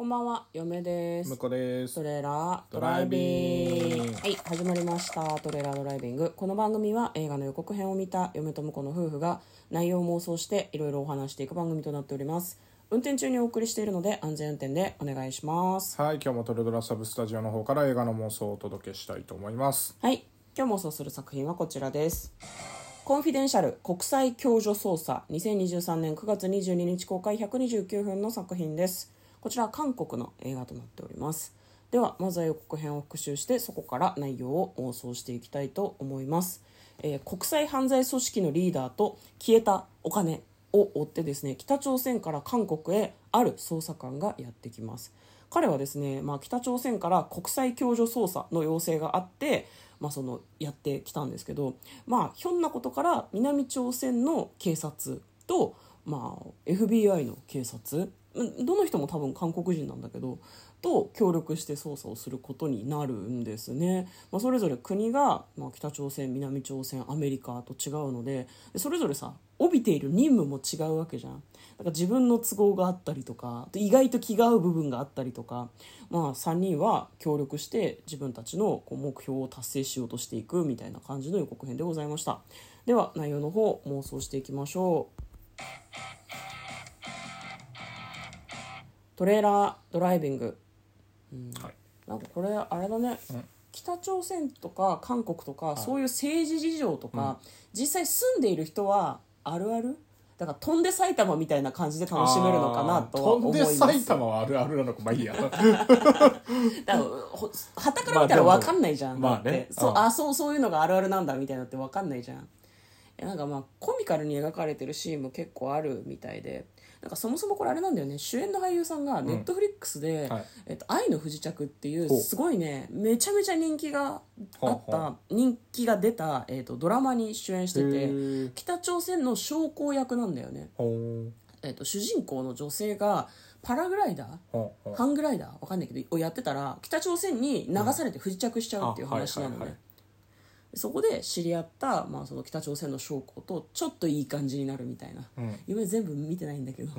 こんばんは、嫁です。向こです。トレーラードライビング、はい、始まりました。トレーラードライビング。この番組は映画の予告編を見た嫁と向この夫婦が内容を妄想していろいろお話していく番組となっております。運転中にお送りしているので安全運転でお願いします。はい、今日もトレドラサブスタジオの方から映画の妄想をお届けしたいと思います。はい、今日妄想する作品はこちらです。コンフィデンシャル国際共助捜査、2023年9月22日公開、129分の作品です。こちらは韓国の映画となっております。ではまずは予告編を復習して、そこから内容を妄想していきたいと思います。国際犯罪組織のリーダーと消えたお金を追ってですね、北朝鮮から韓国へある捜査官がやってきます。彼はですね、北朝鮮から国際共助捜査の要請があって、そのやってきたんですけど、ひょんなことから南朝鮮の警察と、FBI の警察、どの人も多分韓国人なんだけどと協力して捜査をすることになるんですね。それぞれ国が、北朝鮮、南朝鮮、アメリカと違うので、それぞれさ、帯びている任務も違うわけじゃん。だから自分の都合があったりとか、意外と気が合う部分があったりとか、3人は協力して自分たちの目標を達成しようとしていくみたいな感じの予告編でございました。では内容の方妄想していきましょう。トレーラードライビング、はい、これあれだね、北朝鮮とか韓国とか、そういう政治事情とか、実際住んでいる人はあるあるだから、飛んで埼玉みたいな感じで楽しめるのかなとは思います。飛んで埼玉はあるあるなのか、いいや旗から見たら分かんないじゃん、そういうのがあるあるなんだみたいなって分かんないじゃん。コミカルに描かれてるシーンも結構あるみたいで、そもそもこれあれなんだよね、主演の俳優さんがネットフリックスで、愛の不時着っていうすごいね、めちゃめちゃ人気があった、人気が出た、ドラマに主演してて、北朝鮮の将校役なんだよね。主人公の女性がパラグライダー、ハングライダーわかんないけどをやってたら、北朝鮮に流されて不時着しちゃうっていう話なのね。そこで知り合った、その北朝鮮の将校とちょっといい感じになるみたいな、夢全部見てないんだけど、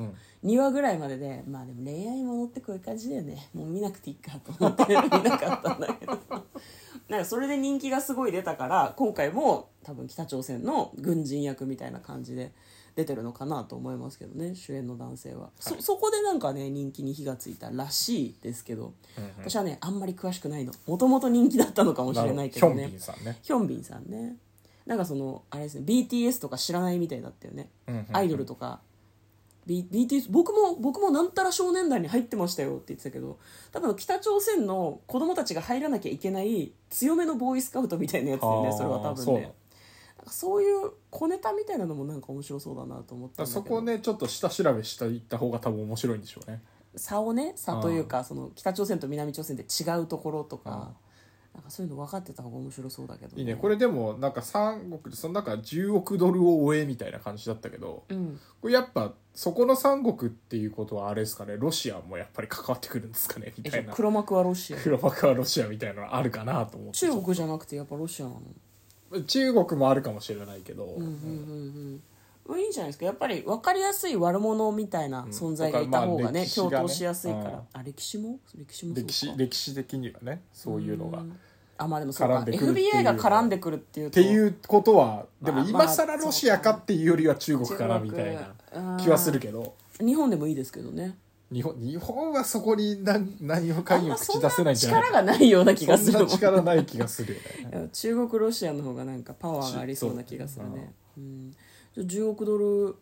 2話ぐらいまでで、でも恋愛ものってこういう感じだよね、もう見なくていいかと思って見なかったんだけどそれで人気がすごい出たから、今回も多分北朝鮮の軍人役みたいな感じで出てるのかなと思いますけどね、主演の男性は、そこで人気に火がついたらしいですけど、私はあんまり詳しくないの。もともと人気だったのかもしれないけどね、ヒョンビンさんね、そのあれですね、 BTS とか知らないみたいだったよね、アイドルとか、BTS、僕もなんたら少年団に入ってましたよって言ってたけど、多分北朝鮮の子供たちが入らなきゃいけない強めのボーイスカウトみたいなやつだよね、それは多分ね。そういう小ネタみたいなのも面白そうだなと思ったんだけど、そこをねちょっと下調べしていった方が多分面白いんでしょうね。差というか、その北朝鮮と南朝鮮で違うところとか、そういうの分かってた方が面白そうだけど、ね、いいねこれ。でも3国でその10億ドルを追えみたいな感じだったけど、これやっぱそこの3国っていうことはあれですかね、ロシアもやっぱり関わってくるんですかねみたいな、黒幕はロシアみたいなのあるかなと思って。中国じゃなくてやっぱロシアなの？中国もあるかもしれないけど、いいんじゃないですか。やっぱり分かりやすい悪者みたいな存在がいた方がね、共闘しやすいから、歴史もそうか、歴史的にはね、そういうのが、でもそうか、FBI が絡んでくるっていうと、っていうことはでも今更ロシアかっていうよりは中国かなみたいな気はするけど、日本でもいいですけどね。日本はそこに何を関与口出せないんじゃないか、力がないような気がするもん。そんな力ない気がするよね中国ロシアの方がパワーがありそうな気がするね。10億ドル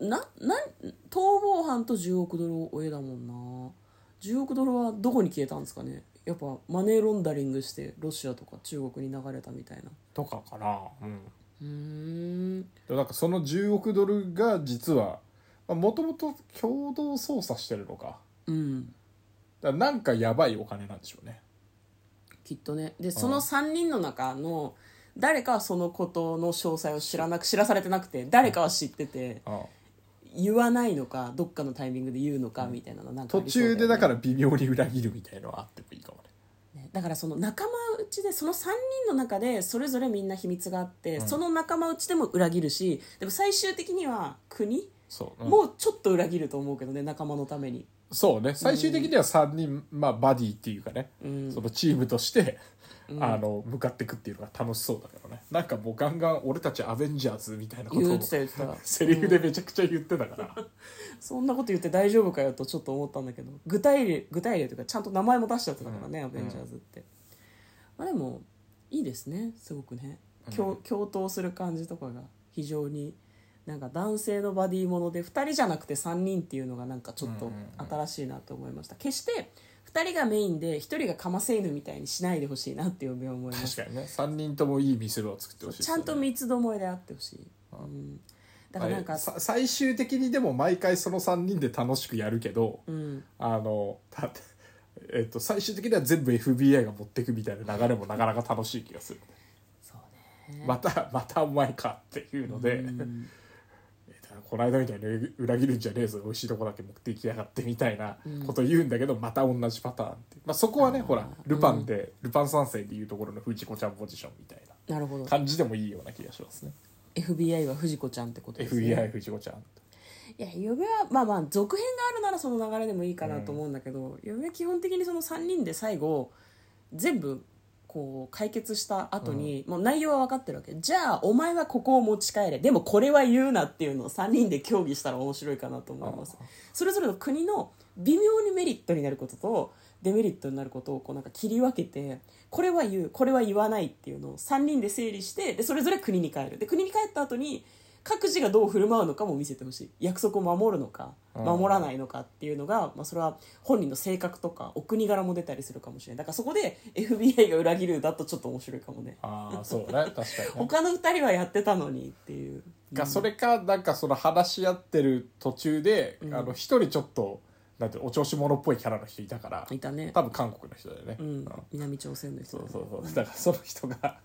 逃亡犯と10億ドルを追えだもんな。10億ドルはどこに消えたんですかね。やっぱマネーロンダリングしてロシアとか中国に流れたみたいなとかかな。その10億ドルが実はもともと共同捜査してるのか、だからやばいお金なんでしょうねきっとね。でその3人の中の誰かはそのことの詳細を知らされてなくて、誰かは知ってて、言わないのかどっかのタイミングで言うのかみたいなのありそうだよね。途中でだから微妙に裏切るみたいなのはあってもいいかもね。だからその仲間内で、その3人の中でそれぞれみんな秘密があって、その仲間内でも裏切るし、でも最終的には国もうちょっと裏切ると思うけどね、仲間のために。そうね、最終的には3人、うん、まあ、バディっていうかね、うん、そのチームとして、うん、向かってくっていうのが楽しそうだけどね。なんかもうガンガン俺たちアベンジャーズみたいなことを言ってたセリフでめちゃくちゃ言ってたから、うん、そんなこと言って大丈夫かよとちょっと思ったんだけど、具体例というかちゃんと名前も出しちゃってたからね、うん、アベンジャーズって、うん、あれもいいですね、すごくね、共闘する感じとかが非常になんか男性のバディもので2人じゃなくて3人っていうのがなんかちょっと新しいなと思いました。決して2人がメインで1人がかませ犬みたいにしないでほしいなっていう思います。確かにね、3人ともいい見せ場を作ってほしい、ね、ちゃんと三つどもえであってほしい、うん、だからなんか最終的にでも毎回その3人で楽しくやるけど、うん、最終的には全部 FBI が持ってくみたいな流れもなかなか楽しい気がする、ね、そうね、またお前かっていうので、うんこの間みたいに裏切るんじゃねえぞ、美味しいとこだけ持って行きやがってみたいなこと言うんだけど、うん、また同じパターンって、まあ、そこはねほらルパンで、うん、ルパン三世でいうところの藤子ちゃんポジションみたいな感じでもいいような気がしますね。 FBI は藤子ちゃんってことですね。 FBI 藤子ちゃん、いや嫁はまあまあ続編があるならその流れでもいいかなと思うんだけど、うん、嫁は基本的にその3人で最後全部こう解決した後に、うん、もう内容は分かってるわけ。じゃあお前はここを持ち帰れ、でもこれは言うなっていうのを3人で協議したら面白いかなと思います。それぞれの国の微妙にメリットになることとデメリットになることをこうなんか切り分けて、これは言うこれは言わないっていうのを3人で整理して、でそれぞれ国に帰る。で国に帰った後に各自がどう振る舞うのかも見せてほしい。約束を守るのか守らないのかっていうのが、まあ、それは本人の性格とかお国柄も出たりするかもしれない。だからそこで FBI が裏切るだとちょっと面白いかもね。ああそうね、確かに、ね、他の2人はやってたのにっていう、うん、それかなんかその話し合ってる途中で、うん、1人ちょっとなんてお調子者っぽいキャラの人いたからいた、ね、多分韓国の人だよね、うんうん、南朝鮮の人だ、ね、そうだからその人が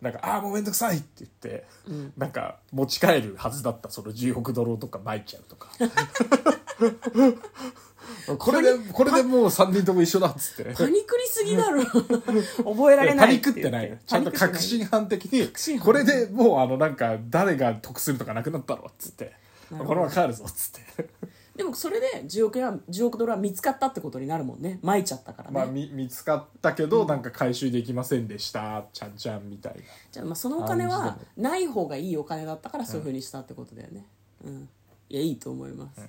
なんかあーもうめんどくさいって言って、うん、なんか持ち帰るはずだったその10億ドルとかまいちゃうとかこれでもう3人とも一緒だっつってパニクりすぎだろ覚えられないって言って、いやパニクってないよ、ちゃんと確信犯的にこれでもうなんか誰が得するとかなくなったろっつって、これは帰るぞっつってでもそれで10億ドルは見つかったってことになるもんね、まいちゃったからね、まあ、見つかったけど、うん、なんか回収できませんでしたちゃんちゃんみたいな。じゃあまあそのお金はない方がいいお金だったからそういう風にしたってことだよね、うんうん、いやいいと思います、うん、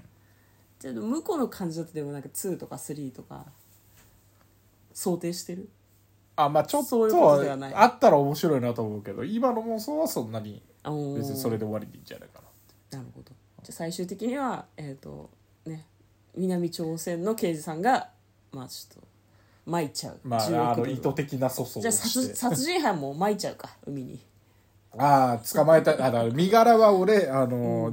じゃあ向こうの感じだとでもなんか2とか3とか想定してる、あ、まあ、ちょっとそういうことではない、あったら面白いなと思うけど今の妄想はそんなに別にそれで終わりでいいんじゃないかなって。なるほど。じゃあ最終的にはね、南朝鮮の刑事さんがまあちょっとまいちゃう、まあ、意図的な粗相をしてじゃあ殺人犯もまいちゃうか海に、ああ捕まえた身柄は俺うん、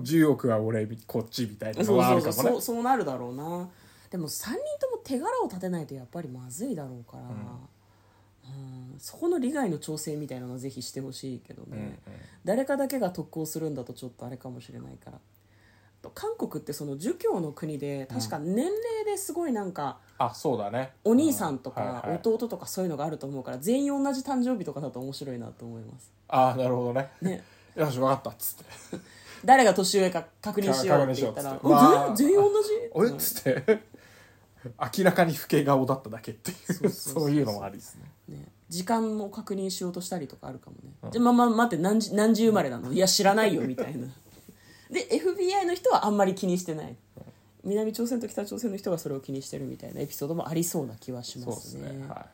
10億は俺こっちみたいなのがあるかもね。そうなるだろうな。でも3人とも手柄を立てないとやっぱりまずいだろうから、うんうん、そこの利害の調整みたいなのはぜひしてほしいけどね、うんうん、誰かだけが得をするんだとちょっとあれかもしれないから。韓国ってその儒教の国で確か年齢ですごいなんか、うん、あそうだね、お兄さんとか弟とかそういうのがあると思うから全員同じ誕生日とかだと面白いなと思います。ああなるほど ねよし分かったっつって誰が年上か確認しようって言ったら、まあ、全員同じあれっつって明らかに老け顔だっただけっていうそういうのもありですね。時間も確認しようとしたりとかあるかもね、うん、じゃあまあまあ待って何時生まれなの、いや知らないよみたいなで FBI の人はあんまり気にしてない、南朝鮮と北朝鮮の人がそれを気にしてるみたいなエピソードもありそうな気はしますね。そうですね、は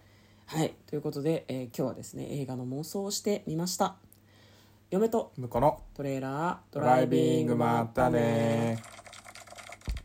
い、はい、ということで、今日はですね映画の妄想をしてみました。嫁と向こうのトレーラードライビング、またね。